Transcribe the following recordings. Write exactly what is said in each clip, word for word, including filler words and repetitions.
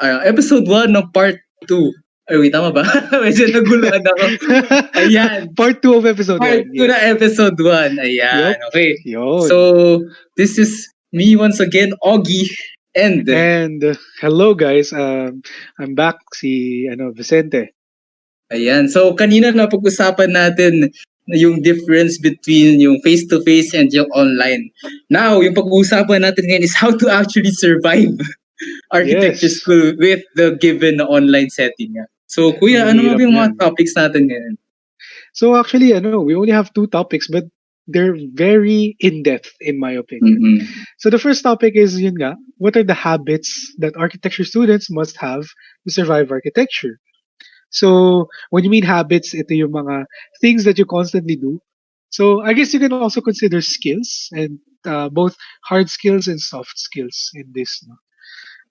uh, episode one ng part two. Ay, wait, tama ba? Medyo naguluhan ako. Ayan. Part two of episode one. Part two yes. na episode one. Ayan, yep. Okay. Yun. So, this is me once again, Augie. And, and uh, hello guys, um, I'm back, si ano, Vicente. Ayan, so kanina na pag-usapan natin yung difference between yung face-to-face and yung online. Now, yung pag-uusapan natin ngayon is how to actually survive architecture yes. school with the given online setting. So, Kuya, ano ba yung mga yan. topics natin ngayon? So, actually, ano, we only have two topics but they're very in-depth in my opinion. Mm-hmm. So, the first topic is, yun nga, what are the habits that architecture students must have to survive architecture? So, when you mean habits, ito yung mga things that you constantly do. So, I guess you can also consider skills and uh, both hard skills and soft skills in this. No?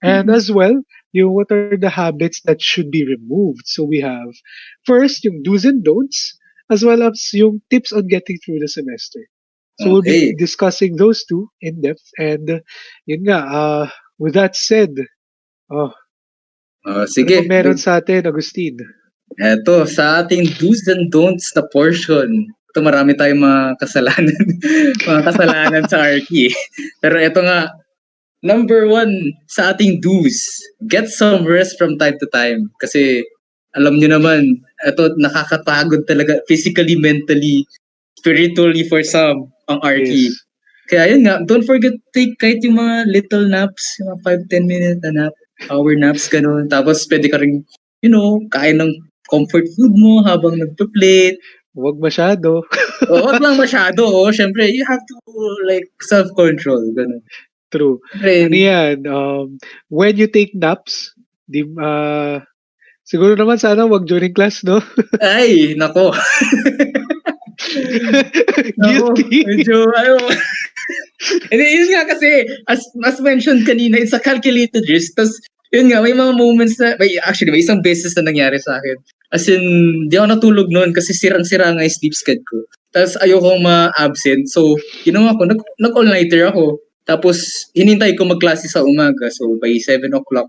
And mm-hmm. as well, yung what are the habits that should be removed? So, we have first, yung do's and don'ts, as well as yung tips on getting through the semester. So, okay. we'll be discussing those two in depth. And, uh, yun nga, uh, with that said, oh, Uh, sige. Ano meron sa atin, Augustine? Eto, sa ating do's and don'ts na portion. Ito, marami tayong mga kasalanan. mga kasalanan sa Archie. Pero eto nga, number one sa ating do's, get some rest from time to time. Kasi, alam nyo naman, eto, nakakatagod talaga physically, mentally, spiritually for some, ang Archie. Yes. Kaya yun nga, don't forget to take kahit yung mga little naps, yung mga five to ten minute na nap. Hour naps, ganun. Tapos pwede ka rin, you know, kain ng comfort food mo habang nagpa-plate. Huwag masyado. Oo, huwag lang masyado. Oh. Siyempre, you have to, like, self-control. Ganun. True. Ano yan? Um, when you take naps, di, uh, siguro naman sana huwag during class, no? Ay, nako. Guilty. Nako, medyo, ayaw. And then, yun nga kasi, as, as mentioned kanina, it's a calculated risk. Tapos, yun nga, may mga moments na, may, actually, may isang beses na nangyari sa akin. As in, di ako natulog noon kasi sirang-sira nga yung sleep schedule ko. Tapos, ayokong ma-absent. So, ginawa ko, nag, nag-all-nighter ako. Tapos, hinintay ko magklase sa umaga. So, by seven o'clock,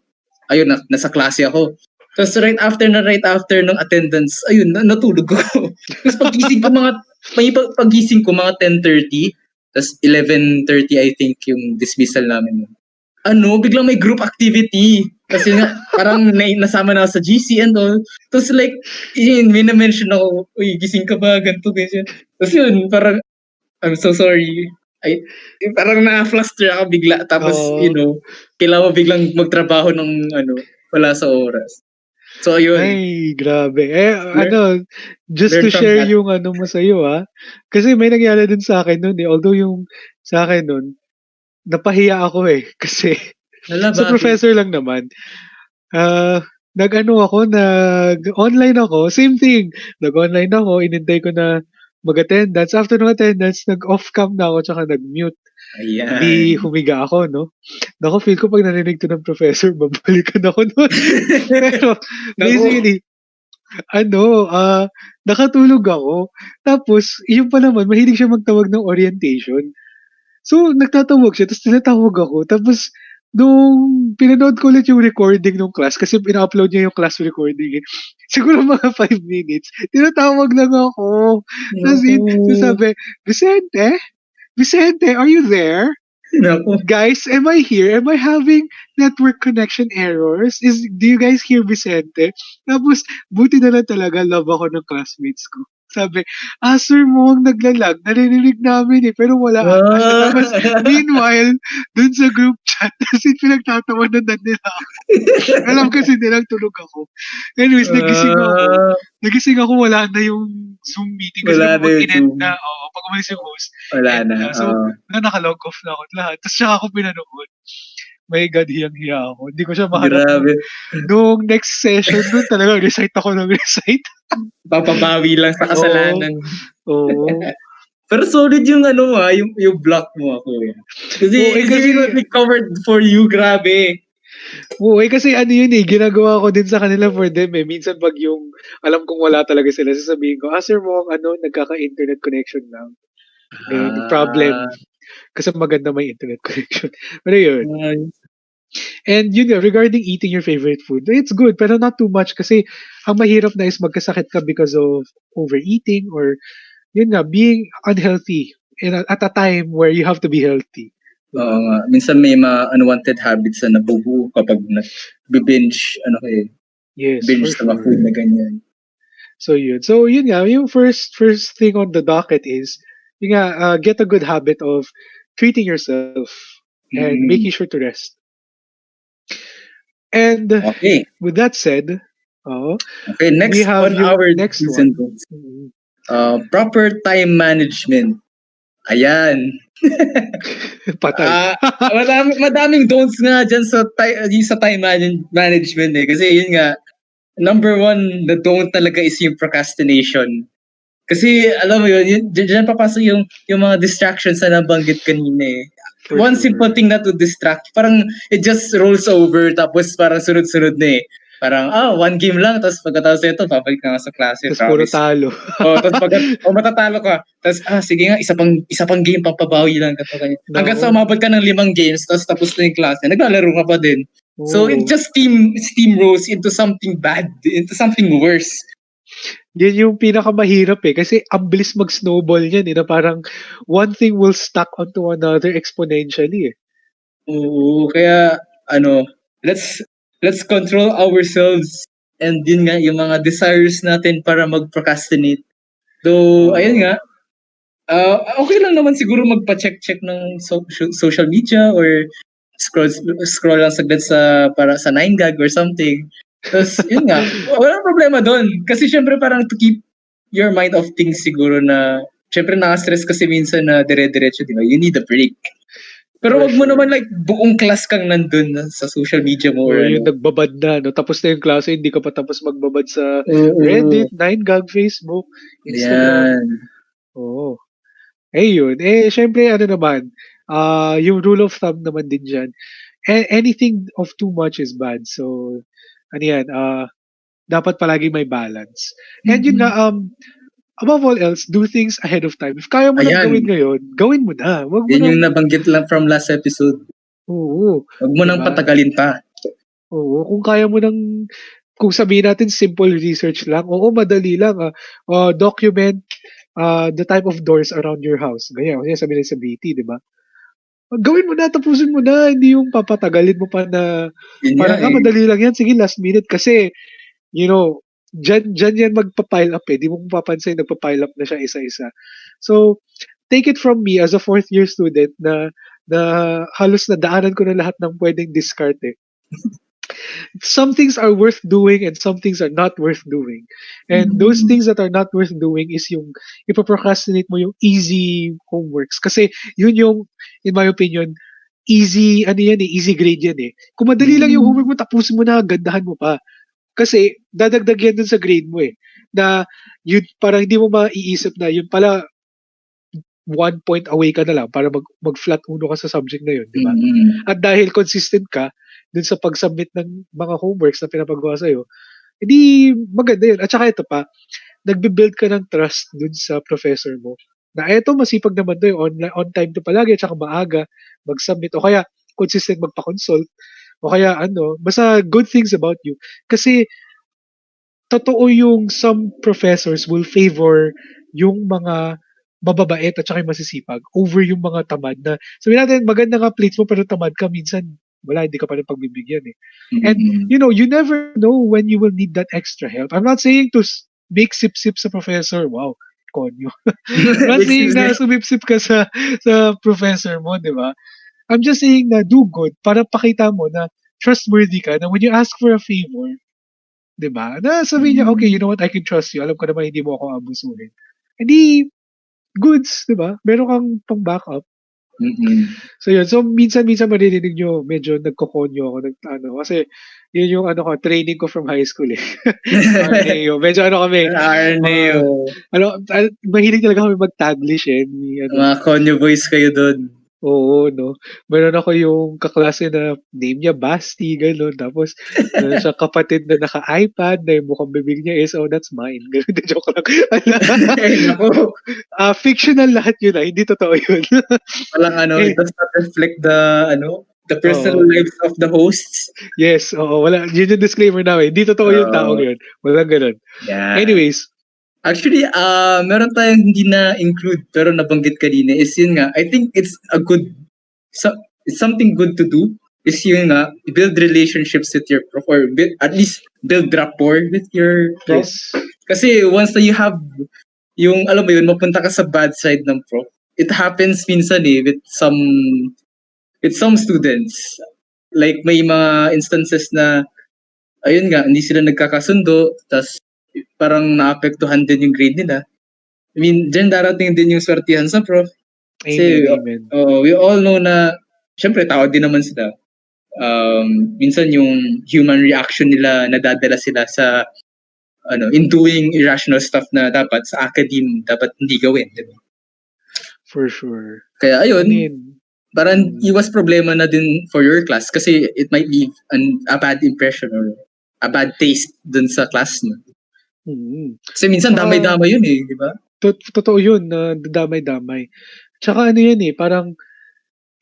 ayun, na, nasa klase ako. Tapos, right after na right after ng attendance, ayun, natulog ko. Tapos, pagising ko mga, pagising ko mga ten thirty, Tapos eleven thirty, I think, yung dismissal namin. Ano, biglang may group activity. Kasi nga, parang na, nasama na sa G C and all. Tapos like, yun, may na-mention ako, uy, gising ka ba, ganito, ganyan. Tapos yun, parang, I'm so sorry. Ay, parang na-fluster ako bigla. Tapos, oh. you know, kailangan biglang magtrabaho ng, ano, wala sa oras. So, ayun. Ay, grabe. Eh, Lear, ano, just to share that. Yung ano mo sa'yo, ha? Kasi may nangyari din sa akin nun, eh. Although yung sa akin nun, napahiya ako, eh. Kasi, Lala, sa bakit? Professor lang naman. Uh, nag-ano ako, nag-online ako. Same thing. Nag-online ako, inintay ko na mag-attendance. After ng attendance, nag-off-cam na ako, tsaka nag-mute. Ayan. Di humiga ako, no? Nako, feel ko pag narinig to ng professor, babalikan ako nun. Pero, basically, ano, uh, nakatulog ako. Tapos, yun pa naman, mahilig siya magtawag ng orientation. So, nagtatawag siya, tapos tinatawag ako. Tapos, nung pinanood ko ulit yung recording ng class, kasi pina-upload niya yung class recording, eh. Siguro mga five minutes, tinatawag lang ako. Tapos, no. sabi, Vicente? Vicente, are you there? No. Guys, am I here? Am I having network connection errors? Is do you guys hear Vicente? Tapos, buti na lang talaga love ako ng classmates ko. Sabi, ah, sir mo ang naglalag. Narinig namin eh, pero wala. Ah. Tapos, meanwhile, dun sa group chat, kasi pinagtatawanan na nila ako. Alam kasi nilang tulog ako. Anyways, uh. nagising ako. Nagising ako, wala na yung Zoom meeting. Kasi wala na yung na, oo, pag umalis yung host. Wala and, na. Uh, so, uh. na, nakalog off na ako lahat. Tapos siya ako pinanood. My God, hiyang-hiya ako. Hindi ko siya mahanap. Grabe. Noong next session, doon talaga, recite ako ng recite. Papabawi lang sa kasalanan. Oo. Oh, oh. Pero solid yung ano ha, yung, yung block mo ako. Eh. Kasi, oh, eh, kasi we covered for you, grabe. Oo, oh, eh, kasi ano yun eh, ginagawa ko din sa kanila for them eh. Minsan pag yung, alam kong wala talaga sila, sasabihin ko, ah, sir mo, ano, nagkaka-internet connection lang. Ah. Eh, problem. Kasi maganda may internet connection. Pero yun. And yun nga, regarding eating your favorite food, it's good, pero not too much kasi ang mahirap na is magkasakit ka because of overeating or yun nga, being unhealthy in a, at a time where you have to be healthy. Oo nga. Minsan may mga unwanted habits na nabubuo kapag nag-binge, ano kayo, yes, binge na mga food na ganyan. So yun. So yun nga, yung first first thing on the docket is, yun nga, uh, get a good habit of treating yourself and mm. making sure to rest. And okay. with that said, uh, okay, next we have on our next one. one. Uh, proper time management. Ayan. Patay. Uh, madami, madaming don'ts nga dyan sa, sa time man- management eh. Kasi yun nga, number one, the don't talaga is yung procrastination. Kasi alam mo yun, yun dyan papasok yung, yung mga distractions na nabanggit kanina eh. For One sure. simple thing na to distract, parang it just rolls over, tapos parang sunod-sunod na eh. Parang, ah, oh, one game lang, tapos pagkatapos ito, babalik na nga sa klase. Tapos puro talo. O, tapos pag o, matatalo ka. Tapos, ah, sige nga, isa pang, isa pang game, pampabawi lang. No. Hanggang sa umabot ka ng limang games, tapos tapos na yung klase. Naglalaro ka pa din. Oh. So, it just steam, steam rolls into something bad, into something worse. Yan yung pinakamahirap eh. Kasi ang bilis mag-snowball yan eh. Na parang one thing will stack onto another exponentially eh. Oo. Kaya ano, let's let's control ourselves and din nga yung mga desires natin para mag-procrastinate. Though, ayun nga, uh, okay lang naman siguro magpa-check-check ng so- social media or scroll scroll lang saglit sa para sa nine gag or something. Tapos, yun nga, walang problema doon. Kasi syempre parang to keep your mind off things siguro na, syempre naka-stress kasi minsan na dire-diretso, di ba? You need a break. Pero wag mo naman like buong class kang nandun sa social media mo. Or, or yung ano, nagbabad na, no? Tapos na yung klase, hindi ka pa tapos magbabad sa uh-oh. Reddit, nine gag, Facebook, Instagram. Ayan. Oo. Eh yun. Eh, syempre, ano naman, uh, yung rule of thumb naman din dyan. A- anything of too much is bad. So, ano yan, uh, dapat palagi may balance. And yun nga, um, above all else, do things ahead of time. If kaya mo na gawin ngayon, gawin mo na. Wag mo yan na, yung nabanggit lang from last episode. Oo. Wag mo diba? Nang patagalin pa. Oo. Kung kaya mo nang, kung sabihin natin simple research lang, oo, madali lang. Uh, uh, document uh, the type of doors around your house. Ganyan. Kasi sabihin na sa B T, di ba? Gawin mo na, tapusin mo na, hindi yung papatagalin mo pa na yeah, parang ah, madali lang yan, sige last minute kasi you know, dyan, dyan yan magpa-pile up eh, di mo mapapansin nagpa-pile up na siya isa-isa. So, take it from me as a fourth year student na, na halos nadaanan ko na lahat ng pwedeng discard eh. Some things are worth doing and some things are not worth doing. And mm-hmm. those things that are not worth doing is yung ipaprocrastinate mo yung easy homeworks. Kasi yun yung, in my opinion, easy, ano yan eh, easy grade yan eh. Kung madali mm-hmm. lang yung homework mo, tapusin mo na, gandahan mo pa. Kasi dadagdag yan dun sa grade mo eh. Na yun, parang hindi mo maiisip na yun pala, one point away ka na lang para mag, mag-flat uno ka sa subject na yun, di ba? Mm-hmm. At dahil consistent ka, dun sa pag-submit ng mga homeworks na pinapagawa sa'yo, hindi maganda yun. At saka ito pa, nagbe-build ka ng trust dun sa professor mo. Na eto, masipag naman to yung on, on time to palagi, at saka maaga mag-submit. O kaya, consistent magpa-consult. O kaya, ano, basta good things about you. Kasi, totoo yung some professors will favor yung mga mababait at saka yung masisipag over yung mga tamad na, sabihin natin, maganda nga plates mo pero tamad ka, minsan wala, hindi ka pa rin pagbibigyan eh. And, mm-hmm. you know, you never know when you will need that extra help. I'm not saying to make sip-sip sa professor. Wow, konyo. I'm not saying na sumip-sip ka sa, sa professor mo, di ba? I'm just saying na do good para pakita mo na trustworthy ka, na when you ask for a favor, di ba? Na sabihin niya, mm-hmm. okay, you know what, I can trust you. Alam ko naman, hindi mo ako abusuhin. Hindi, goods, di ba? Meron kang pang-backup. Mm-hmm. So yun, so minsan-minsan maririnig nyo, medyo nagkokonyo ako, nag, ano, kasi yun yung ano ko, training ko from high school eh. Arneo, medyo ano kami. Arneo. Uh, ano, mahilig talaga kami mag-taglish eh. Ni, ano, mga konyo boys kayo dun. Oo, no. Meron ako yung kaklase na name niya Bastie, gano'n. Tapos, meron siya kapatid na naka-iPad na yung mukhang bibig niya is, oh, that's mine. Gano'n, na joke lang. oh, uh, fictional lahat yun ah, hindi totoo yun. Walang ano, it does not reflect the, ano, the personal oh. lives of the hosts. Yes, oo. Wala, yun yung disclaimer namin. Hindi totoo yung taong yun. Walang ganun. Yeah. Anyways. Actually, uh, meron tayong hindi na-include pero nabanggit kanina is yun nga. I think it's a good, so, it's something good to do is yun nga, build relationships with your prof or build, at least build rapport with your prof. Yes. Kasi once na you have yung, alam mo yun, mapunta ka sa bad side ng prof. It happens minsan eh with some with some students. Like may mga instances na ayun nga, hindi sila nagkakasundo tas parang naapektuhan din yung grade nila. I mean, dyan darating din yung swertihan sa prof. Kasi amen, amen. Oh, we all know na syempre tao din naman sila. Um, minsan yung human reaction nila nadadala sila sa ano, in doing irrational stuff na dapat sa academe dapat hindi gawin, diba? For sure. Kaya ayun, I mean, parang iwas problema na din for your class kasi it might leave an, a bad impression or a bad taste dun sa class mo. Mm-hmm. Kasi minsan damay-damay yun eh, di ba? Totoo yun, na damay-damay. Tsaka ano yun eh, parang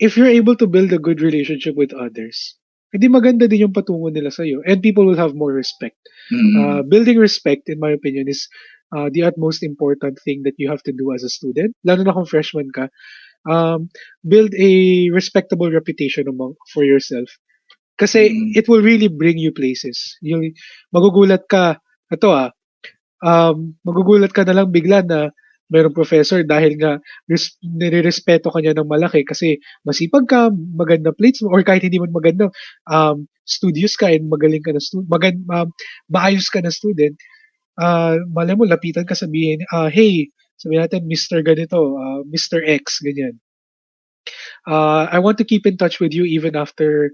if you're able to build a good relationship with others, hindi maganda din yung patungo nila sa'yo. And people will have more respect. Mm-hmm. Uh, building respect, in my opinion, is uh, the utmost important thing that you have to do as a student. Lalo na kung freshman ka. Um, build a respectable reputation among, for yourself. Kasi mm-hmm. it will really bring you places. Yung, magugulat ka, ito ah, um, magugulat ka na lang bigla na mayroong professor dahil nga res- nire-respeto ka niya ng malaki kasi masipag ka, maganda plates mo, or kahit hindi man maganda, um, studious ka and magaling ka na student, magan- um, maayos ka na student, uh, malay mo, lapitan ka sabihin, uh, hey, sabihin natin, Mister ganito, uh, Mister X, ganyan. Uh, I want to keep in touch with you even after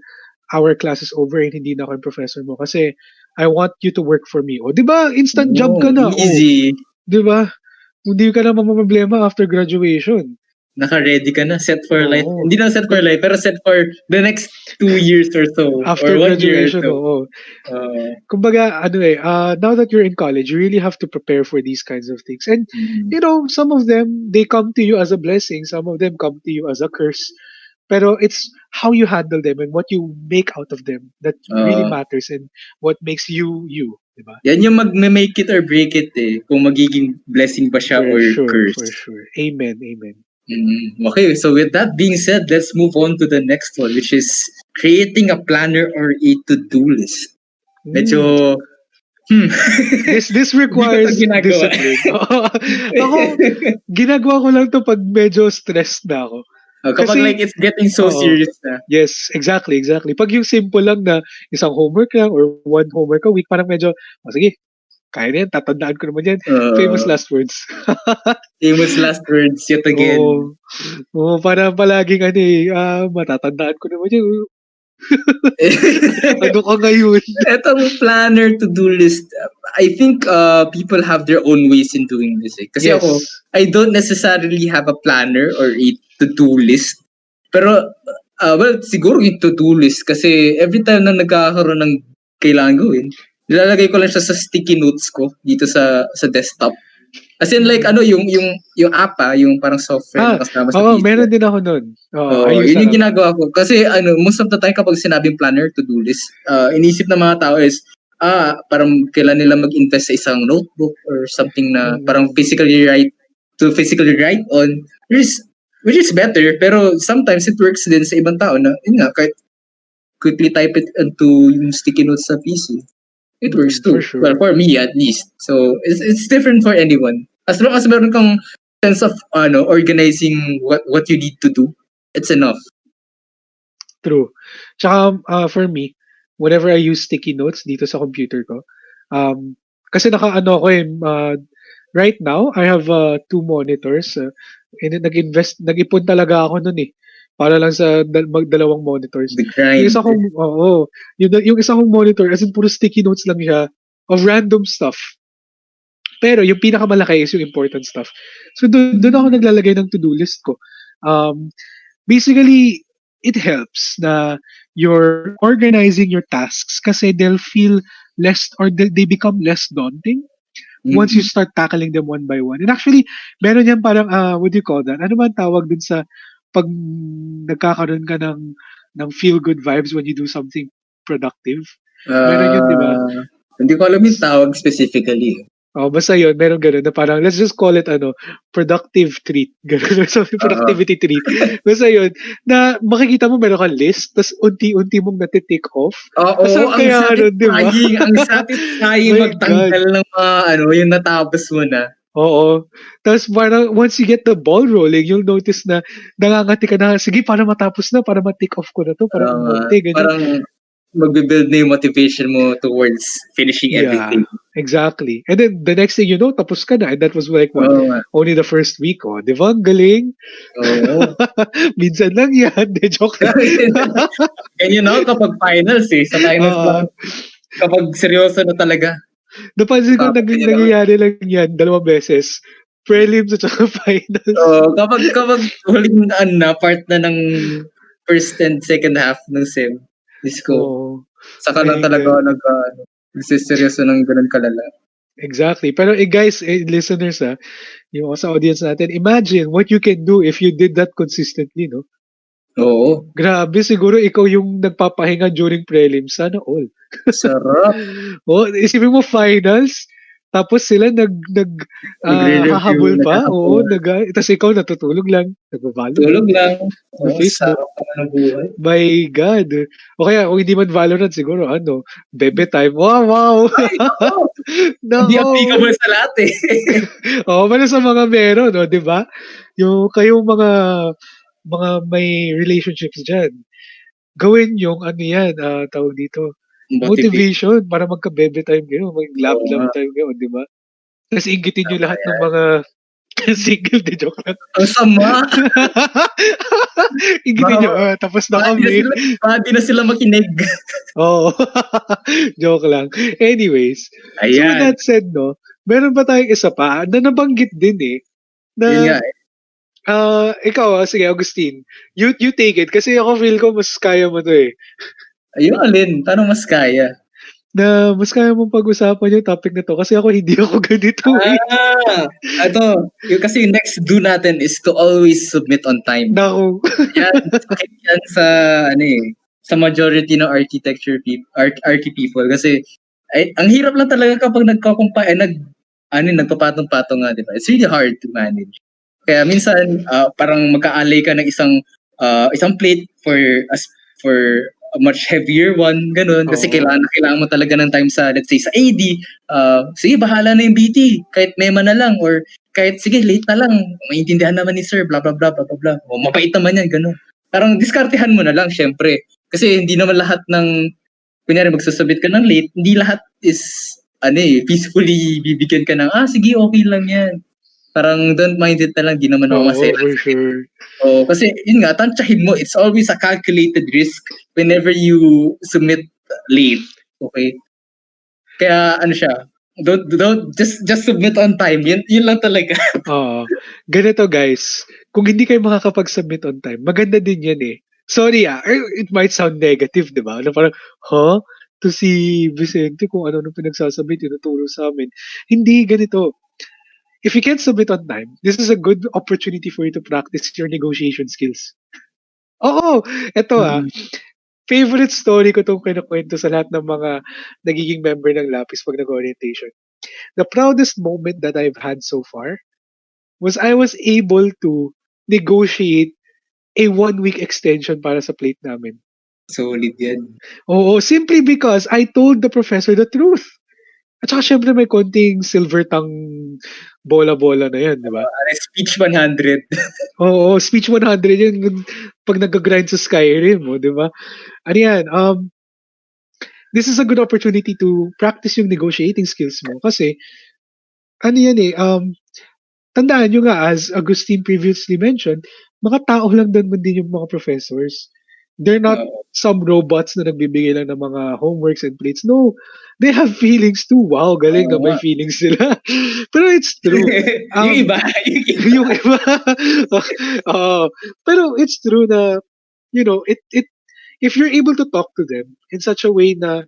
our class is over and hindi na ako yung professor mo kasi I want you to work for me. O, di ba? Instant oh, job ka na. Easy. O, di ba? Hindi ka na mamablema after graduation. Naka-ready ka na, set for oh. life. Hindi na set for life, pero set for the next two years or so. After or graduation, oo. So. Uh, Kumbaga, ano eh, uh, now that you're in college, you really have to prepare for these kinds of things. And, mm-hmm. you know, some of them, they come to you as a blessing. Some of them come to you as a curse. Pero it's how you handle them and what you make out of them that uh, really matters and what makes you, you. Diba? Yan yung mag-make it or break it eh. Kung magiging blessing ba siya for or sure, curse. For sure. Amen, amen. Mm-hmm. Okay, so with that being said, let's move on to the next one, which is creating a planner or a to-do list. Medyo... Mm. Hmm. This, this requires discipline. Ako, ginagawa ko lang to pag medyo stressed na ako. Oh, kapag kasi, like it's getting so oh, serious na. Yes, exactly, exactly. Pag yung simple lang na isang homework lang or one homework a week, parang medyo, oh, sige, kaya na yan, tatandaan ko naman yan. Uh, famous last words. Famous last words, yet again. Oo, oh, oh, para palaging ano eh, uh, matatandaan ko naman yan. Ano ka ngayon? Itong planner to-do list, I think uh, people have their own ways in doing this. Eh. Kasi yes. ako, I don't necessarily have a planner or a to-do list. Pero, uh, well, siguro yung to-do list kasi every time na nagkakaroon ng kailangan gawin, nilalagay ko lang siya sa sticky notes ko dito sa sa desktop. As in like, ano, yung yung yung app ah, yung parang software ah, na kasama sa oh, Discord. Meron din ako nun. Oh, oh, yun yung ginagawa ko. Kasi, ano, most of the time kapag sinabing planner, to-do list, uh, inisip ng mga tao is, ah, parang kailan nila mag-invest sa isang notebook or something na mm-hmm. parang physically write to physically write on. There's Which is better, pero sometimes it works din sa ibang tao na, yun nga, kahit quickly type it into yung sticky notes sa P C, it works too. For sure. Well, for me at least. So, it's it's different for anyone. As long as meron kang sense of ano, organizing what what you need to do, it's enough. True. Tsaka, uh, for me, whenever I use sticky notes dito sa computer ko, um, kasi naka-ano ko eh, uh, right now, I have uh, two monitors, uh, and nag-invest, nag-ipon talaga ako nun eh. Para lang sa dal- magdalawang monitors. Yung isa kong, oo, yung, yung isa kong monitor, as in puro sticky notes lang siya of random stuff. Pero yung pinakamalaki is yung important stuff. So doon ako naglalagay ng to-do list ko. Um, basically, it helps na you're organizing your tasks kasi they'll feel less, or they become less daunting. Mm-hmm. Once you start tackling them one by one. And actually, meron yan parang, uh, what do you call that? Ano man tawag dun sa pag nagkakaroon ka ng ng feel-good vibes when you do something productive. Uh, meron yun, di ba? Hindi ko alam yung tawag specifically. Oh, basta yun, meron gano'n na parang, let's just call it, ano, productive treat. Gano'n, so, productivity uh-huh. treat. Basta yun, na makikita mo meron kang list, tapos unti-unti mong natitake off. Oo, ang satisfying, ang satisfying magtanggal ng mga, ano, yung natapos mo na. Oo. Tapos parang once you get the ball rolling, you'll notice na nangangati ka na, sige, para matapos na, para ma-take off ko na to, para uh, ma-take, ganyan. Parang magbe-build na yung motivation mo towards finishing yeah, everything. Exactly. And then the next thing you know, tapos ka na. And that was like, what, oh, only the first week. Oh. Di ba? Ang galing. Oh. Minsan lang yan. De, joke lang. Ganyan na kapag finals eh. Sa finals uh, lang. Kapag seryoso na talaga. Napansin ko, nag- nangyayari lang yan dalawang beses. Prelims at saka finals. Oo, oh, kapag, kapag huling na, part na ng first and second half ng sim, disco. Oh, saka na talaga nag, ano, nagsiseryoso ng ganun kalala. Exactly. Pero eh, guys, eh, listeners, ah, yung sa audience natin, imagine what you can do if you did that consistently, no? Oo. Grabe, siguro ikaw yung nagpapahinga during prelims. Sana all. Sarap. O, isipin mo finals, tapos sila nag nag uh, hahabol pa. Oo, nag tapos ikaw natutulog lang, nagbabalot. Tulog lang. Sa oh, Facebook. My God. O kaya, kung hindi man Valorant, siguro, ano, bebe time. Wow, wow. Ay, no. No. Hindi applicable sa lahat eh. Oo, pero sa mga meron, no, di ba? Yung kayong mga... mga may relationships dyan, gawin yung ano yan, uh, tawag dito, motivation para magka-bebe time kayo, mag-lab-lab time kayo, di ba? Tapos ingitin nyo lahat ng mga single, di joke lang. Ang sama! Ingitin nyo, uh, tapos na kami. Hindi na sila makinig. Oo. Joke lang. Anyways, ayan. So with that said, no, meron ba tayong isa pa na nabanggit din eh, na yeah, yeah. Uh, ikaw, ah, sige, Augustine. You you take it. Kasi ako feel ko mas kaya mo to eh. Ayun, alin? Paano mas kaya? Na mas kaya mong pag-usapan yung topic na to. Kasi ako, hindi ako ganito eh. Ah, ito. Yung, kasi yung next do natin is to always submit on time. Naku. Yan. Yan sa, ano eh, sa majority ng architecture people, art, archi people. Kasi, ay, ang hirap lang talaga kapag nagkakumpa, eh, nag, ano, nagpapatong-patong nga, di ba? It's really hard to manage. Kaya minsan uh, parang magka-alay ka ng isang uh, isang plate for as for a much heavier one, ganun. Kasi oh. kailangan kailangan mo talaga ng time sa, let's say, sa A D. Uh, sige, bahala na yung B T. Kahit mema na lang or kahit sige, late na lang. Maintindihan naman ni sir, blah, blah, blah, blah, blah. O mapait naman yan, ganun. Parang diskartehan mo na lang, syempre. Kasi hindi naman lahat ng, kunyari magsusubmit ka ng late, hindi lahat is, ano eh, peacefully bibigyan ka ng, ah, sige, okay lang yan. Parang don't mind it na lang, di naman ako masaya. Oh, sure. Oh, kasi yun nga, tantyahin mo, it's always a calculated risk whenever you submit late. Okay? Kaya ano siya, don't don't just just submit on time. Yun, yun lang talaga. Oo. Oh, ganito guys, kung hindi kayo makakapag-submit on time, maganda din yan eh. Sorry ah, it might sound negative, di ba? Ano, parang, huh? To si Vicente kung ano-ano pinagsasabi, tinuturo sa amin. Hindi ganito. If you can't submit on time, this is a good opportunity for you to practice your negotiation skills. Oo, eto ah. Favorite story ko itong kinukwento sa lahat ng mga nagiging member ng Lapis pag nag-orientation. The proudest moment that I've had so far was I was able to negotiate a one-week extension para sa plate namin. Solid yan. Oo, simply because I told the professor the truth. At saka syempre may konting silver tongue bola-bola na yan, di ba? Uh, speech one hundred. Oo, speech one hundred yun pag nag-grind sa Skyrim, oh, di ba? Ano yan, um, this is a good opportunity to practice yung negotiating skills mo. Kasi, ano yan eh, um, tandaan nyo nga, as Augustine previously mentioned, mga tao lang din yung mga professors. They're not some robots na nagbibigay lang ng mga homeworks and plates. No, they have feelings too. Wow, galing oh, na may wow. feelings sila. Pero it's true. Um, yung iba. Yung iba. uh, pero it's true na, you know, it it if you're able to talk to them in such a way na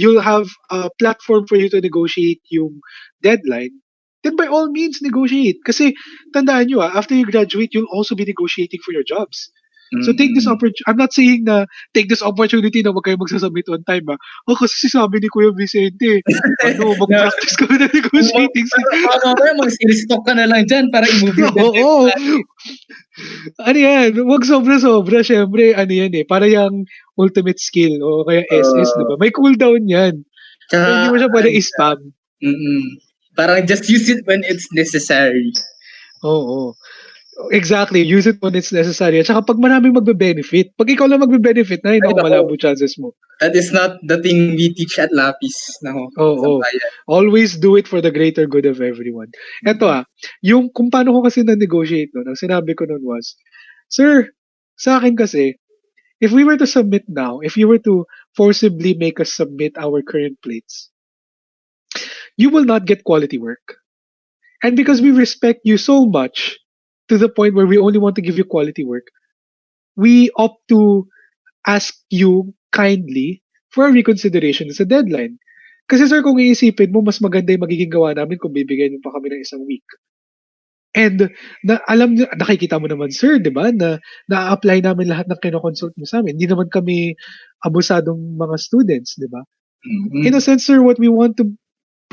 you'll have a platform for you to negotiate yung deadline, then by all means, negotiate. Kasi tandaan nyo, ah, after you graduate, you'll also be negotiating for your jobs. Mm-hmm. So take this opportunity. I'm not saying na take this opportunity na wag kayo magsasubmit on time ba. O oh, kasi sabi ni Kuya Vicente, ano, mag-practice ko na negotiating. Ano ba yung mag-series talk ka na lang dyan para i-move. Oo. Ano yan, wag sobra-sobra, syempre, ano yan eh, para yung ultimate skill o kaya S S, uh, diba? May cooldown yan. Tsaka, so, hindi mo siya pwede i-spam. Mm-mm. Parang just use it when it's necessary. Oo. Exactly. Use it when it's necessary. At saka pag maraming magbe-benefit, pag ikaw lang magbe-benefit na, hindi ako malabo chances mo. That is not the thing we teach at Lapis. No? Oo. Oh, oh. Always do it for the greater good of everyone. Eto ah, yung kung paano ko kasi na-negotiate nun, ang sinabi ko nun was, sir, sa akin kasi, if we were to submit now, if you were to forcibly make us submit our current plates, you will not get quality work. And because we respect you so much, to the point where we only want to give you quality work, we opt to ask you kindly for a reconsideration as a deadline. Kasi sir, kung iisipin mo, mas maganda yung magiging gawa namin kung bibigyan mo pa kami ng isang week. And na, alam nyo, nakikita mo naman sir, di ba, na na-apply namin lahat ng kinoconsult mo sa amin. Hindi naman kami abusadong mga students, di ba? Mm-hmm. In a sense, sir, what we want to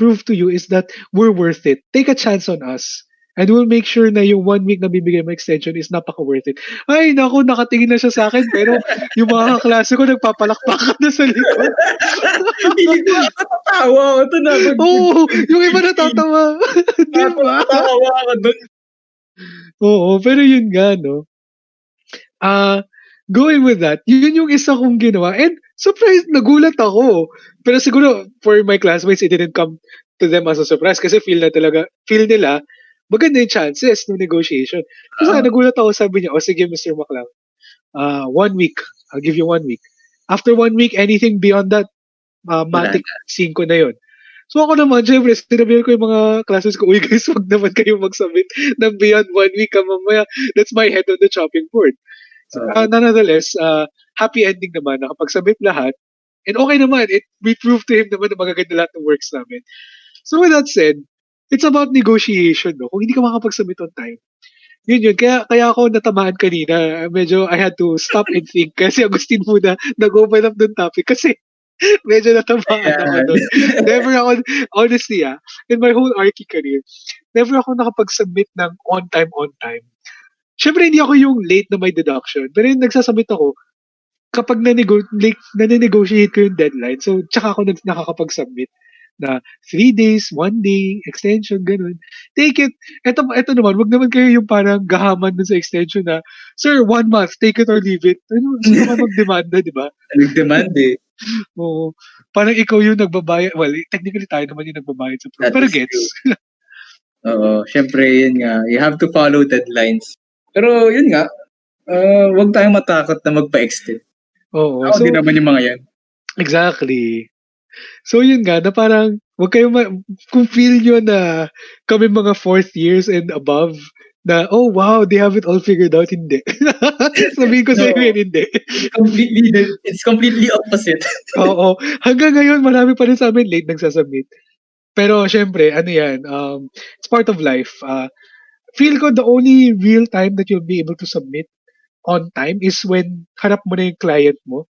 prove to you is that we're worth it. Take a chance on us. And we'll make sure na yung one week na bibigay mo extension is napaka-worth it. Ay, naku, nakatingin na siya sa akin, pero yung mga kaklase ko, nagpapalakpakan na sa likod. Hindi ko natatawa. Ito na. Oo, yung iba natatawa. Di ba? Natatawa ka doon. Oo, pero yun nga, no? Uh, going with that, yun yung isa kong ginawa. And surprised, nagulat ako. Pero siguro, for my classmates, it didn't come to them as a surprise kasi feel na talaga, feel nila, maganda yung chances ng negotiation. Kasi uh, nagulat ako, sabi niya, o oh, sige Mister Maclang, uh, one week, I'll give you one week. After one week, anything beyond that, uh, matik cinco na yun. So ako naman, syempre, sinabihan ko yung mga classes ko, uy guys, wag naman kayo mag-submit ng beyond one week ka mamaya. That's my head on the chopping board. So, uh, nonetheless, uh, happy ending naman, nakapag-submit lahat. And okay naman, it, we proved to him naman na magaganda lahat ng works namin. So with that said, it's about negotiation, no? Kung hindi ka makapag-submit on time. Yun yun. Kaya, kaya ako natamaan kanina. Medyo I had to stop and think. Kasi Agustin muna nag-open up dun topic. Kasi medyo natamaan yeah. ako dun. Never ako, honestly ah, in my whole archie career, never ako nakapag-submit ng on-time, on-time. Siyempre, hindi ako yung late na may deduction. Pero yung nagsasubmit ako, kapag nanego- late, nane-negotiate ko yung deadline, so tsaka ako nakakapag-submit na three days, one day, extension, ganun. Take it. Eto, eto naman, wag naman kayo yung parang gahaman dun sa extension na, sir, one month, take it or leave it. Ano, sino naman mag-demanda, di ba? Mag-demand eh. Oo. Parang ikaw yung nagbabayad. Well, technically tayo naman yung nagbabayad sa program. Pero gets. Oo. Siyempre, yun nga. You have to follow deadlines. Pero, yun nga, uh, wag tayong matakot na magpa-extend. Oo. Ako, so, di naman yung mga yan. Exactly. So yun nga, na parang, wag kayo ma- kung feel nyo na kami mga fourth years and above, na, oh wow, they have it all figured out, hindi. Sabihin ko sa'yo no, hindi. Completely, it's completely opposite. Oo. Hanggang ngayon, marami pa rin sa amin late nagsasubmit. Pero syempre, ano yan, um, it's part of life. Uh, feel ko the only real time that you'll be able to submit on time is when harap mo na yung client mo.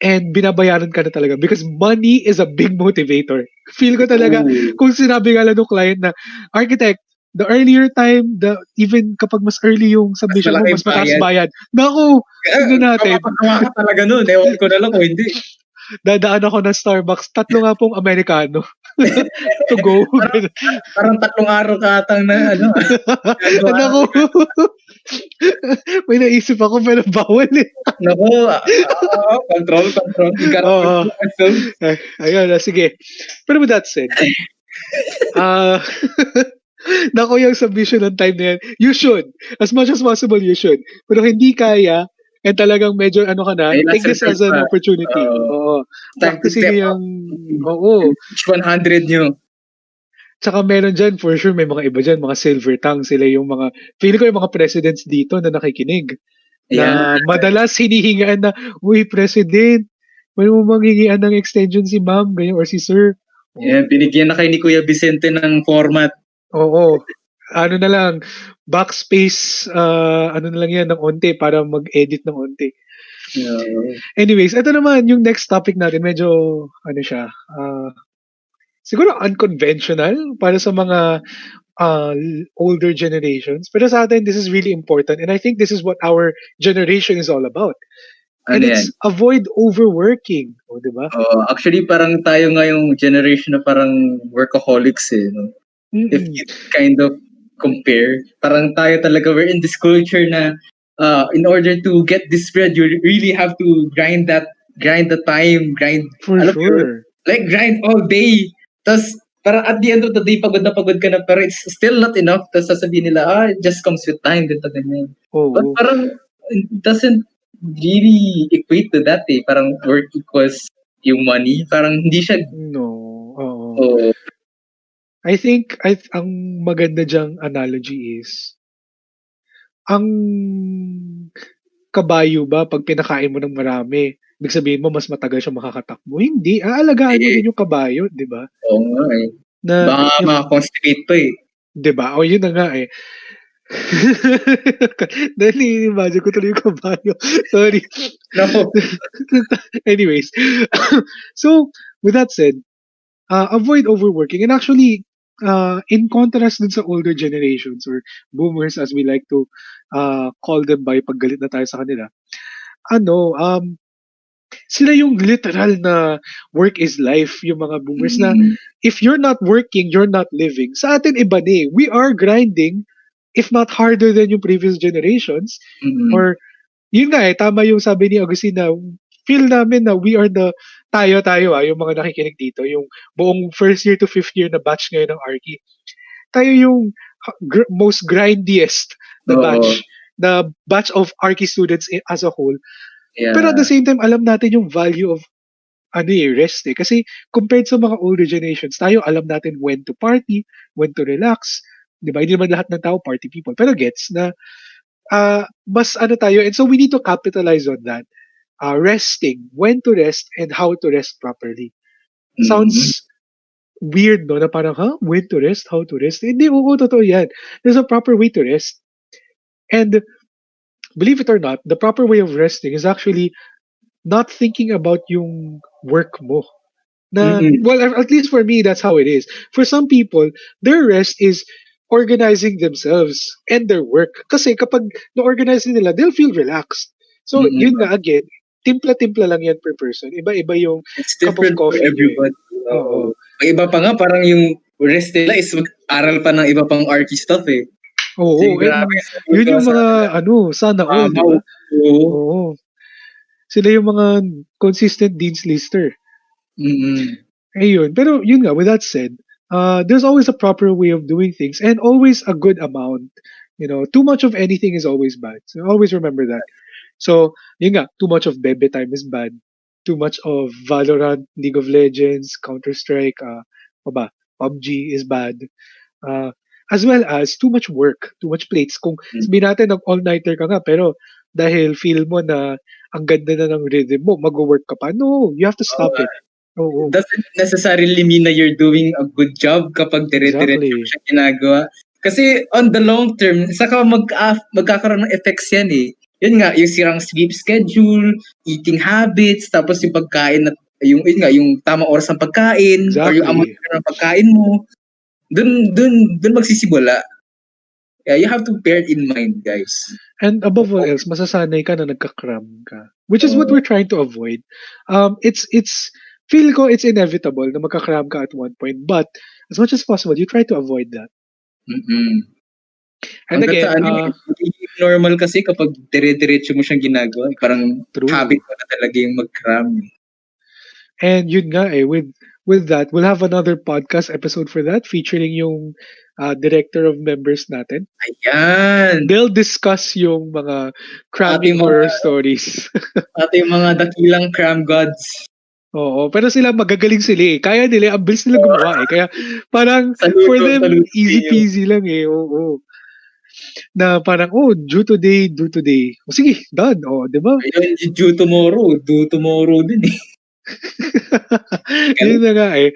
And binabayaran ka na talaga because money is a big motivator. Feel ko talaga, ooh, kung sinabi nga lang ng client na, architect, the earlier time, the even kapag mas early yung submission mo, mas mataas bayad. Naku, hindi natin. Kapag talaga nun, ewan ko na lang kung hindi. Dadaan ako ng Starbucks, tatlo nga pong Americano to go. parang, parang tatlong araw katang na, ano. Naku, may naisip ako pero bawal eh. Naku, uh, uh, control, control. Oh, uh, ayun, uh, sige. Pero with that said, uh, naku yung submission ng time na yan, you should. As much as possible, you should. Pero hindi kaya, and talagang medyo ano ka na, take this as an opportunity. Uh, oo. Practice yung, oo. one hundred nyo. Tsaka meron dyan, for sure, may mga iba dyan, mga silver tongue, sila yung mga, feeling ko yung mga presidents dito na nakikinig. Yeah. Na madalas hinihingaan na, uy, president, may mo manghingian ng extension si ma'am, ganyan, or si sir. Yeah, binigyan na kayo ni Kuya Vicente ng format. Oo. ano na lang, backspace, uh, ano na lang yan, ng onte, para mag-edit ng onte. Yeah. Anyways, ito naman, yung next topic natin, medyo, ano siya, uh, siguro unconventional para sa mga uh, older generations. Pero sa atin, this is really important. And I think this is what our generation is all about. And ano it's yan? Avoid overworking. O, diba? Oh, actually, parang tayo ngayong generation na parang workaholics eh. No? If you kind of compare, parang tayo talaga, we're in this culture na uh, in order to get this bread, you really have to grind that, grind the time, grind. For alam sure. Ko, like, grind all day. Tapos, parang at the end of the day, pagod na pagod ka na, pero it's still not enough. Tapos sasabihin nila, ah, it just comes with time. Dito, ganyan. Oh, but parang, it doesn't really equate to that eh. Parang work equals yung money. Parang hindi siya... No. Oh. Oh. I think, I th- ang maganda dyang analogy is, ang kabayo ba pag pinakain mo ng marami, ibig sabihin mo, mas matagal siya makakatakbo? Hindi. Aalagaan eh, mo din yung kabayo, di ba? Oo nga eh. Na, baka makakonstipate pa eh. Di ba? O yun na nga eh. Nani-imagine ko tuloy yung kabayo. Sorry. No. Anyways. So, with that said, uh, avoid overworking. And actually, uh, in contrast dun sa older generations or boomers as we like to uh, call them by paggalit na tayo sa kanila, ano, um, sila yung literal na work is life, yung mga boomers mm. na if you're not working, you're not living. Sa atin, iba na eh. We are grinding if not harder than yung previous generations. Mm-hmm. Or, yun nga eh, tama yung sabi ni Augustine na feel namin na we are the, tayo-tayo ah, yung mga nakikinig dito, yung buong first year to fifth year na batch ngayon ng Archie, tayo yung gr- most grindiest na oh. batch, na batch of Archie students as a whole. Yeah. Pero at the same time, alam natin yung value of ano eh, rest eh. Kasi compared sa mga older generations, tayo alam natin when to party, when to relax, di ba? Hindi naman lahat ng tao party people. Pero gets na uh, mas ano tayo. And so we need to capitalize on that. Uh, resting, when to rest, and how to rest properly. Mm-hmm. Sounds weird, no? Na parang, huh? When to rest? How to rest? Hindi, oo, totoo yan. There's a proper way to rest. And believe it or not, the proper way of resting is actually not thinking about yung work mo. Na, mm-hmm. Well, at least for me, that's how it is. For some people, their rest is organizing themselves and their work. Kasi kapag na-organize nila, they'll feel relaxed. So, mm-hmm. Yun na again, timpla-timpla lang yan per person. Iba-iba yung it's cup of coffee. Everybody. Eh. Oo. Iba pa nga, parang yung rest nila is mag-aral pa ng iba pang arty stuff eh. Oo. So, oo grabe, yun, yun yung mga, sana, ano, sana all. Ah, diba? Oo. Oo. Sila yung mga consistent dean's lister. Mm-hmm. Ayun. Pero yun nga, with that said, Uh, there's always a proper way of doing things and always a good amount. You know, too much of anything is always bad. So always remember that. So, yun nga, too much of Bebe time is bad. Too much of Valorant, League of Legends, Counter-Strike, uh, ba, P U B G is bad. Uh, as well as too much work, too much plates. Kung sabihin natin ng all-nighter ka nga, pero dahil feel mo na ang ganda na ng rhythm mo, mag-work ka pa. No, you have to stop oh, it. Oh, oh. Doesn't necessarily mean that you're doing a good job kapag dire-dire mo siya ginagawa. Kasi on the long term, saka mag-a- magkakaroon ng effects yan eh. Yun nga, yung sirang sleep schedule, eating habits, tapos yung pagkain, yung, yun nga, yung tamang oras ng pagkain, exactly. Or yung amount ng pagkain mo, dun, dun, dun magsisimula. Yeah, you have to bear it in mind, guys. And above all else, masasanay ka na nagka-cram ka. Which is oh. what we're trying to avoid. Um, It's, it's, feel ko it's inevitable na magka-cram ka at one point, but as much as possible, you try to avoid that. Mm-hmm. And hanggang again, sa, uh, normal kasi kapag dire-diretso mo siyang ginagawa, parang true. Habit mo na talaga yung mag-cram. And yun nga eh, with, with that, we'll have another podcast episode for that featuring yung uh, director of members natin. Ayan! They'll discuss yung mga cramming horror stories. Pati yung mga dakilang cram gods. Oo, pero sila magagaling sila eh. Kaya nila, ang bilis nila gumawa eh. Kaya parang saludo, for them, easy peasy lang eh. Oo, oo. Na parang, oh, due today, due today. O sige, done. O, di ba? Ayun, due tomorrow. Due tomorrow din eh. Yun na nga eh.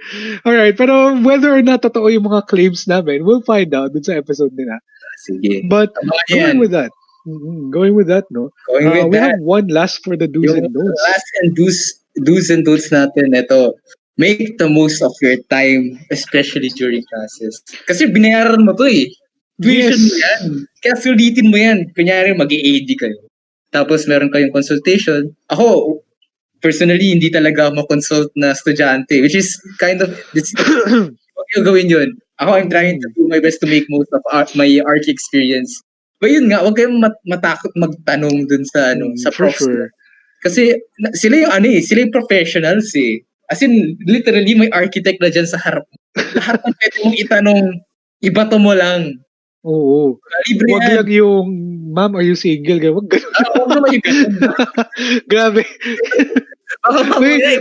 Alright, pero whether or not totoo yung mga claims namin, we'll find out dun sa episode nila. Sige. But Taman going yan. with that, mm-hmm. going with that, no? Going uh, with we that. have one last for the do's yung and don'ts. Last and do's, do's and don'ts natin, ito. Make the most of your time, especially during classes. Kasi binayaran mo to eh. Tuition yes. mo yan. Kaya sulitin mo yan. Kunyari, mag-A D kayo. Tapos meron kayong consultation. Ako, personally, hindi talaga ako ma-consult na estudyante, which is kind of, huwag nyo gawin yun. Ako, I'm trying to do my best to make most of art, my art experience. But yun nga, huwag kayong mat- matakot magtanong dun sa, ano, mm, sa profs. Sure. Kasi sila yung, ano eh, sila yung professionals eh. As in, literally, may architect na dyan sa harap. Lahat ng pwede mong itanong, ibato mo lang. Oo. Huwag lang yung, ma'am, are you single? Huwag gano'n. Huwag naman yung gano'n. Grabe. Baka mamaya,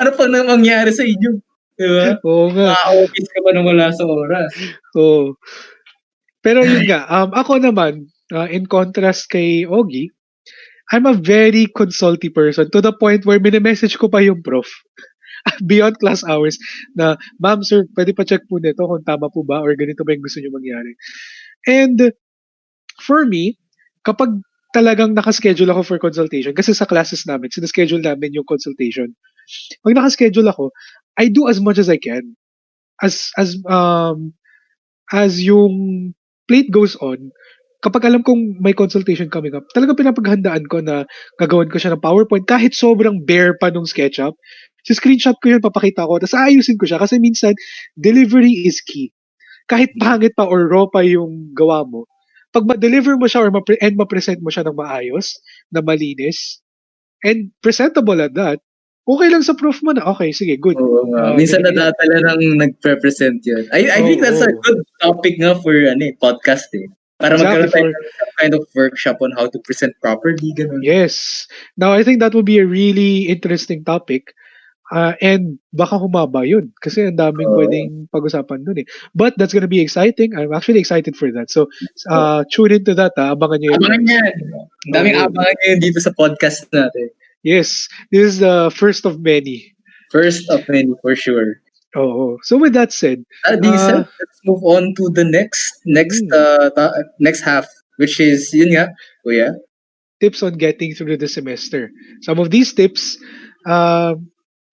ano pa nang mangyari sa inyo? Diba? Oo nga. Maka-office ka ba na wala sa oras? Oo. Pero yun nga, um, ako naman, uh, in contrast kay Ogie, I'm a very consulty person to the point where mini-message ko pa yung prof beyond class hours na, ma'am, sir, pwede pa check po nito kung tama po ba or ganito ba yung gusto nyo mangyari. And for me, kapag talagang nakaschedule ako for consultation, kasi sa classes namin, sinaschedule namin yung consultation, pag nakaschedule ako, I do as much as I can. As, as, um, as yung plate goes on, kapag alam kong may consultation coming up, talaga pinapaghandaan ko na gagawin ko siya ng PowerPoint kahit sobrang bare pa nung SketchUp. So screenshot ko yun, papakita ko, tapos aayusin ko siya kasi minsan delivery is key. Kahit pangit pa or raw pa yung gawa mo, pag ma-deliver mo siya or ma- and ma-present mo siya ng maayos, na malinis, and presentable at that, okay lang sa proof mo na, okay, sige, good. Oo, uh, minsan okay. Natatala ng nag-pre-present yun. I, I think that's a good topic nga for ano, podcast eh. Para exactly. Magkaroon tayo ng kind of workshop on how to present properly. Ganun. Yes. Now, I think that would be a really interesting topic. Uh, and baka humaba yun. Kasi ang daming oh. pwedeng pag-usapan dun eh. But that's gonna be exciting. I'm actually excited for that. So, uh, tune into that. Ha? Abangan nyo yun. Abangan yan. Ang daming oh. abangan nyo yun dito sa podcast natin. Yes. This is the first of many. First of many, for sure. Oh, so with that said, uh, uh, let's move on to the next next uh, ta- next half, which is yun nga, oh yeah, tips on getting through the semester. Some of these tips, uh,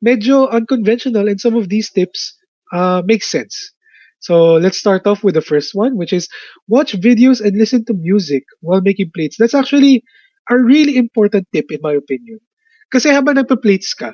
medyo unconventional, and some of these tips uh, make sense. So let's start off with the first one, which is watch videos and listen to music while making plates. That's actually a really important tip in my opinion. Kasi habang nagpa-plates ka,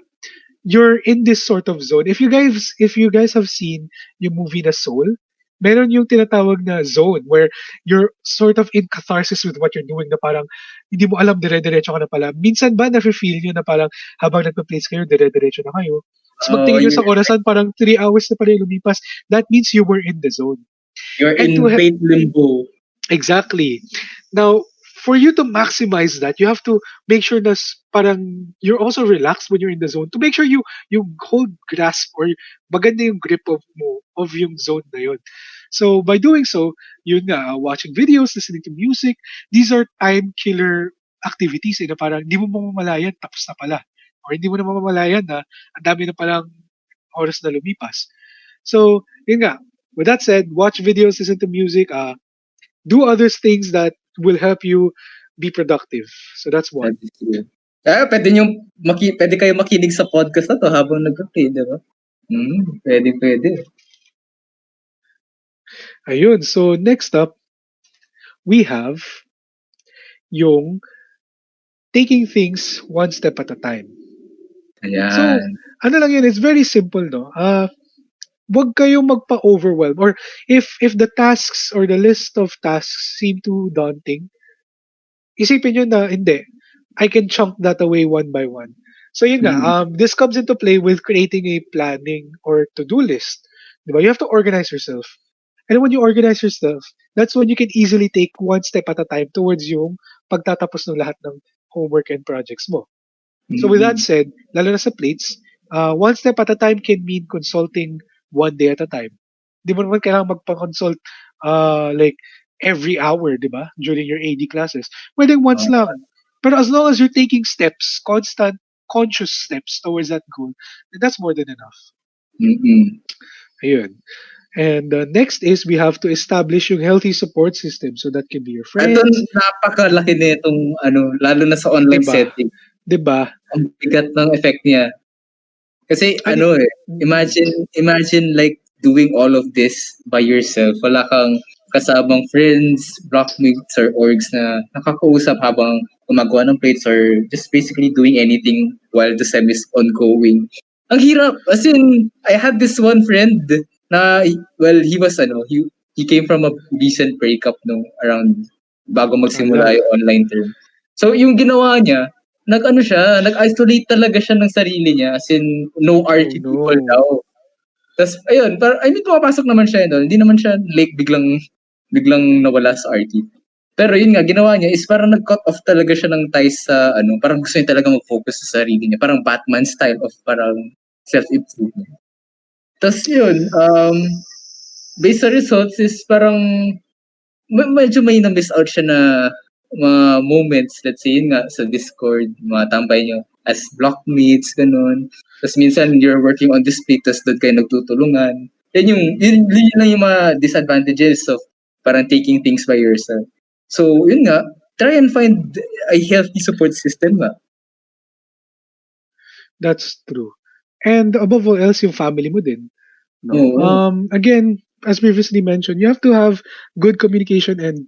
you're in this sort of zone. If you guys if you guys have seen yung movie na Soul, meron yung tinatawag na zone where you're sort of in catharsis with what you're doing na parang hindi mo alam, dire-diretso ka na pala. Minsan ba nafe-feel nyo na parang habang nagpa-place kayo, dire-diretso na kayo? Tapos so, magtingin oh, nyo sa orasan, parang three hours na pala yung lumipas. That means you were in the zone. You're and in faith ha- limbo. Exactly. Now, for you to maximize that, you have to make sure that parang you're also relaxed when you're in the zone. To make sure you you hold grasp or maganda yung grip of mo of yung zone na yun. So by doing so, yun nga, watching videos, listening to music, these are time killer activities eh, na parang hindi mo mamamalayan tapos na pala. Or hindi mo na mamamalayan na ang dami na palang oras na lumipas. So yun nga, with that said, watch videos, listen to music, uh, do other things that will help you be productive. So that's one. Ah, pwede yung maki- pwede kayo makinig sa podcast na to habang nag-play, di ba? Hmm, pwede, pwede. Ayun, so next up, we have yung taking things one step at a time. Ayan. So, ano lang yun, it's very simple, no? Ah, uh, wag kayong magpa-overwhelm. Or if if the tasks or the list of tasks seem too daunting, isipin nyo na, hindi, I can chunk that away one by one. So yun mm-hmm. nga, um, this comes into play with creating a planning or to-do list. Diba? You have to organize yourself. And when you organize yourself, that's when you can easily take one step at a time towards yung pagtatapos ng lahat ng homework and projects mo. Mm-hmm. So with that said, lalo na sa plates, uh, one step at a time can mean consulting one day at a time. Di mo naman kailangan magpa-consult uh, like every hour, di ba? During your A D classes. Pwede once oh. lang. Pero as long as you're taking steps, constant conscious steps towards that goal, and that's more than enough. Mm-mm. Ayun. And uh, next is we have to establish yung healthy support system. So that can be your friends. Ito, napakalaki na itong, ano, lalo na sa online diba? setting. Diba? Ang bigat ng effect niya. Kasi, I ano eh, imagine, imagine like doing all of this by yourself. Wala kang kasabang friends, blockmates, or orgs na nakakausap habang gumagawa ng plates or just basically doing anything while the sem is ongoing. Ang hirap. As in, I had this one friend na, well, he was, ano, he, he came from a recent breakup no, around, bago magsimula yung online term. So, yung ginawa niya, nag-ano siya, nag-isolate talaga siya ng sarili niya, as in, no R T oh, people no. daw. Tapos, ayun, par- I mean, pumapasok naman siya, no? Hindi naman siya, like, biglang, biglang nawala sa R T. Pero yun nga, ginawa niya is parang nag-cut off talaga siya ng ties sa, ano, parang gusto niya talaga mag-focus sa sarili niya. Parang Batman style of parang self-improvement. Tapos yun, um, based sa results is parang medyo may na-miss out siya na mga moments. Let's say, yun nga, sa Discord, mga tambay nyo as blockmates, ganun. Tapos minsan, you're working on this pick, tapos doon kayo nagtutulungan. Yan yung, yun, yun lang yung mga disadvantages of parang taking things by yourself. So, yun nga, try and find a healthy support system nga. That's true. And above all else, yung family mo din. No? Mm-hmm. Um, again, as previously mentioned, you have to have good communication and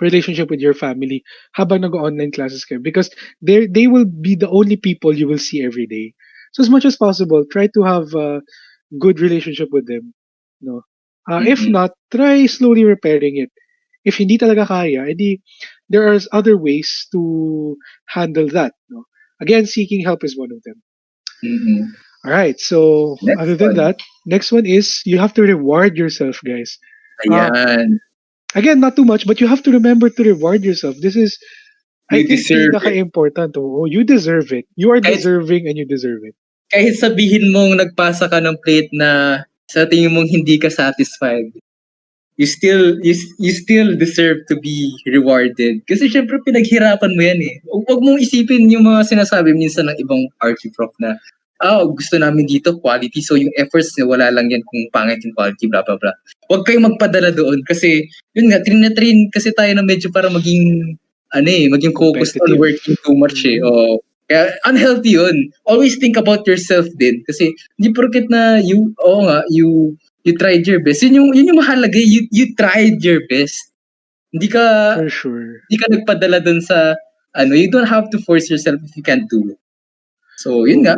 relationship with your family habang nag-online classes kayo because they they will be the only people you will see every day. So as much as possible, try to have a good relationship with them. No? Uh, mm-hmm. If not, try slowly repairing it. If hindi talaga kaya, edi, there are other ways to handle that. No? Again, seeking help is one of them. Mm-hmm. All right. So next other than one. that, next one is you have to reward yourself, guys. Ayan. Um, again, not too much, but you have to remember to reward yourself. This is, you I think, pinaka-important. Oh, you deserve it. You are kahit, deserving, and you deserve it. Kahit sabihin mong nagpasa ka ng plate na sa tingin mong hindi ka satisfied, you still you, you still deserve to be rewarded. Kasi syempre pinaghirapan mo yan eh. Huwag mong isipin yung mga sinasabi minsan ng ibang R T prof na, ah, oh, gusto namin dito quality. So yung efforts niya, wala lang yan kung pangit yung quality, blah, blah, blah. Huwag kayong magpadala doon kasi yun nga, train na train kasi tayo na medyo para maging, ano eh, maging focused on working too much eh. O, kaya unhealthy yun. Always think about yourself din kasi hindi porket na you, oo nga, you, You tried your best. Yun yung, yun yung mahalaga. You, you tried your best. Hindi ka, For sure. Hindi ka nagpadala dun sa, ano, you don't have to force yourself if you can't do it. So, yun nga.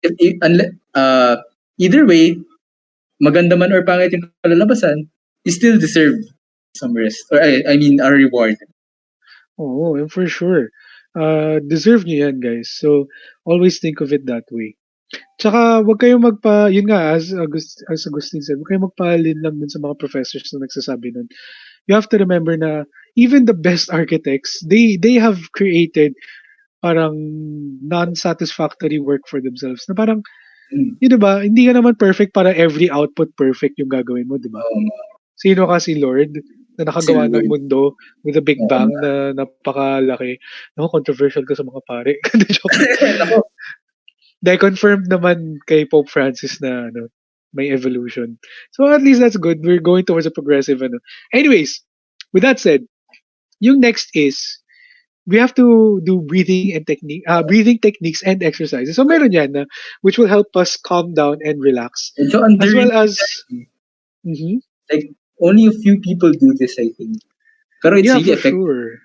If, if, uh, either way, maganda man or pangit yung kalalabasan, you still deserve some rest. Or, I, I mean, a reward. Oh, and for sure. Uh, deserve niyo yan, guys. So, always think of it that way. Tsaka, huwag kayong magpa, yun nga, as, August, as Augustine said, huwag kayong magpahalin lang dun sa mga professors na nagsasabi nun. You have to remember na, even the best architects, they they have created parang non-satisfactory work for themselves. Na parang, mm. yun diba, hindi ka naman perfect para every output perfect yung gagawin mo, diba? Um, Sino ka si Lord na nakagawa si ng mundo with a big bang um, na napakalaki? Naku, controversial ka sa mga pare. Joke. Dahil confirmed naman kay Pope Francis na ano, may evolution. So at least that's good. We're going towards a progressive. Ano. Anyways, with that said, yung next is, we have to do breathing and technique, uh, breathing techniques and exercises. So meron yan na, which will help us calm down and relax. And so under- as well as, mm-hmm. like, only a few people do this, I think. Pero it's yeah, really effective. Sure.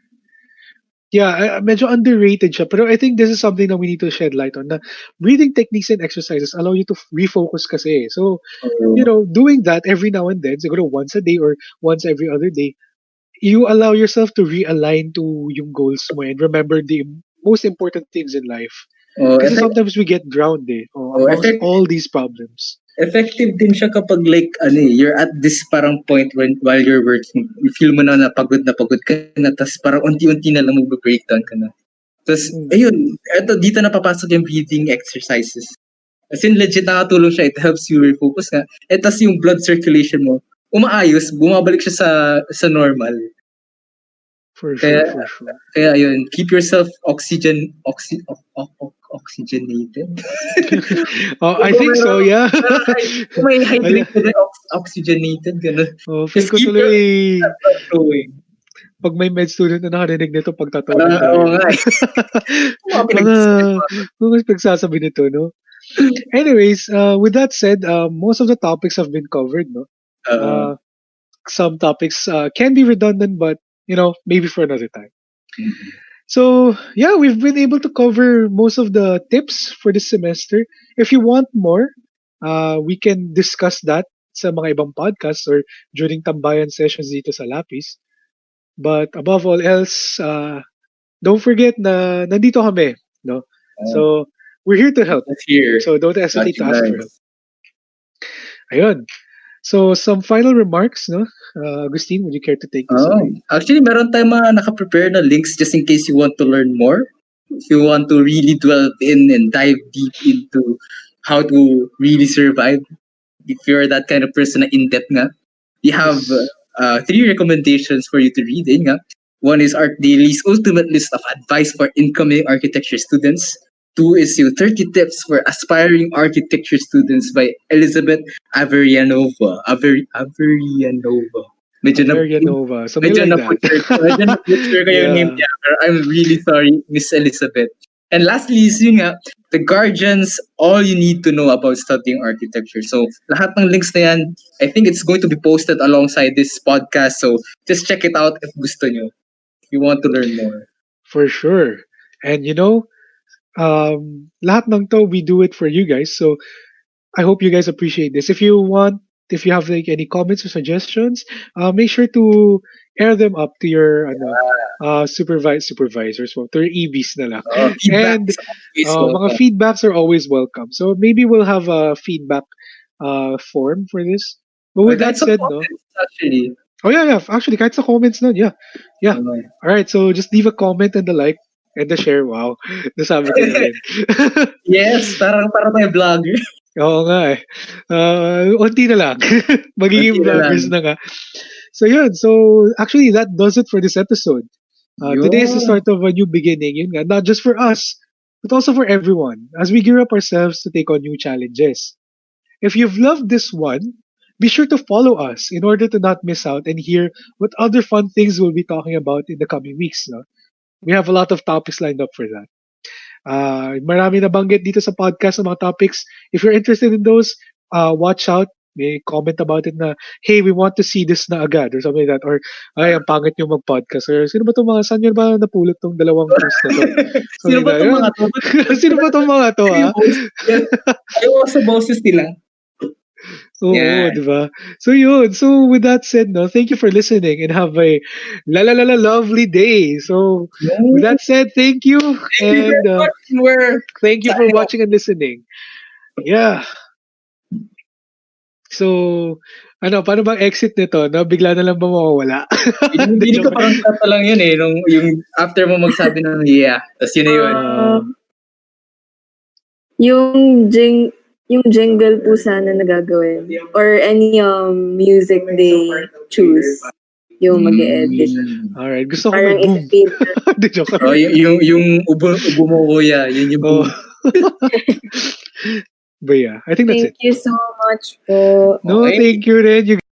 Yeah, medyo underrated siya. Pero I think this is something that we need to shed light on. Na breathing techniques and exercises allow you to refocus kasi. So, oh. you know, doing that every now and then, siguro once a day or once every other day, you allow yourself to realign to yung goals mo and remember the most important things in life. Oh, kasi effect- sometimes we get grounded oh, oh, amongst effect- all these problems. Effective din siya kapag like, ano you're at this parang point when while you're working, you feel mo na na pagod na pagod ka na, tapos parang unti-unti na lang mag-breakdown ka na. Tapos, mm-hmm. ayun, eto, dito na papasok yung breathing exercises. As in, legit nakatulong siya. It helps you refocus nga. At tapos yung blood circulation mo, umaayos, bumabalik siya sa sa normal. For sure, kaya, for sure. Kaya ayun, keep yourself oxygen, oxy, o, o, o, oxygenated. Oh, I think so, yeah. May hydrated na oxygenated, gano'n. Oh, feel ko tuloy. Pag may med student na nakarinig nito, pagtatawa na tayo. Oo nga. Mga pagsasabi nito, no? Anyways, uh, with that said, uh, most of the topics have been covered, no? Uh, some topics uh, can be redundant, but, you know, maybe for another time. Mm-hmm. So, yeah, we've been able to cover most of the tips for this semester. If you want more, uh, we can discuss that sa mga ibang podcasts or during tambayan sessions dito sa Lapis. But above all else, uh, don't forget na nandito kami, no? Um, so we're here to help. Here. So don't hesitate to ask for help. Ayun. So some final remarks, no? Uh, Augustine, would you care to take this oh, away? Actually, meron tayong mga naka-prepare na links just in case you want to learn more. If you want to really delve in and dive deep into how to really survive, if you're that kind of person na in-depth nga, you have... Uh, Uh, three recommendations for you to read. Eh, nga. One is Art Daily's Ultimate List of Advice for Incoming Architecture Students. Two is yung thirty Tips for Aspiring Architecture Students by Elizabeth Averyanova. Aver Averyanova. Medyo Averyanova. So medyo na putcher. Medyo na putcher kayo yung name niya. I'm really sorry, Miss Elizabeth. And lastly is yung nga, The Guardian's All You Need to Know About Studying Architecture. So, lahat ng links na yan, I think it's going to be posted alongside this podcast. So, just check it out if gusto nyo. If you want to learn more. For sure. And you know, um, lahat ng to, we do it for you guys. So, I hope you guys appreciate this. If you want, if you have like any comments or suggestions, uh, make sure to air them up to your ano, uh, supervise, supervisors, well, to your E Bs na lang. Uh, and uh, mga feedbacks are always welcome. So maybe we'll have a feedback uh, form for this. But with that said, comments, no? Actually. Oh, yeah, yeah. Actually, kahit sa comments nun, yeah. Yeah. Okay. All right, so just leave a comment and a like and a share. Wow. Nasabi ko na rin. Yes, parang parang may vlogger. Oo nga eh. Uh, unti na lang. Magiging vloggers na, na nga. So yeah, so actually that does it for this episode. Uh, today is the start of a new beginning, yun nga, not just for us, but also for everyone, as we gear up ourselves to take on new challenges. If you've loved this one, be sure to follow us in order to not miss out and hear what other fun things we'll be talking about in the coming weeks. No? We have a lot of topics lined up for that. Uh, marami nabanggit dito sa podcast ng mga topics. If you're interested in those, uh, watch out. May comment about it na, hey, we want to see this na agad, or something like that, or, ay, ang pangit nyo mag-podcast, or, sino ba itong mga, saan nyo ba napulot tong dalawang post na to? Sino ba itong mga to? Sino ba itong mga to, ha? Ayaw sa boses nila. Oo, diba? So, yun. So, with that said, no, thank you for listening, and have a la-la-la-la lovely day. So, yeah. With that said, thank you, and uh, thank you for watching and listening. Yeah. So, ano, paano bang exit nito? No? Bigla na lang ba mawawala? Hindi ko parang kata lang yun eh. Nung, yung after mo magsabi ng yeah. Tapos yun na yun. Uh, yung, jing, yung jingle po sana nagagawin. Or any um, music they choose. Yung mm. mag-e-edit. Alright. Gusto ko parang mag-boom. Oh, y- yung yung ubo, ubo mo kuya. Yun yung boom. But yeah, I think that's it. Thank you so much, bro. No, okay. Thank you, Red. You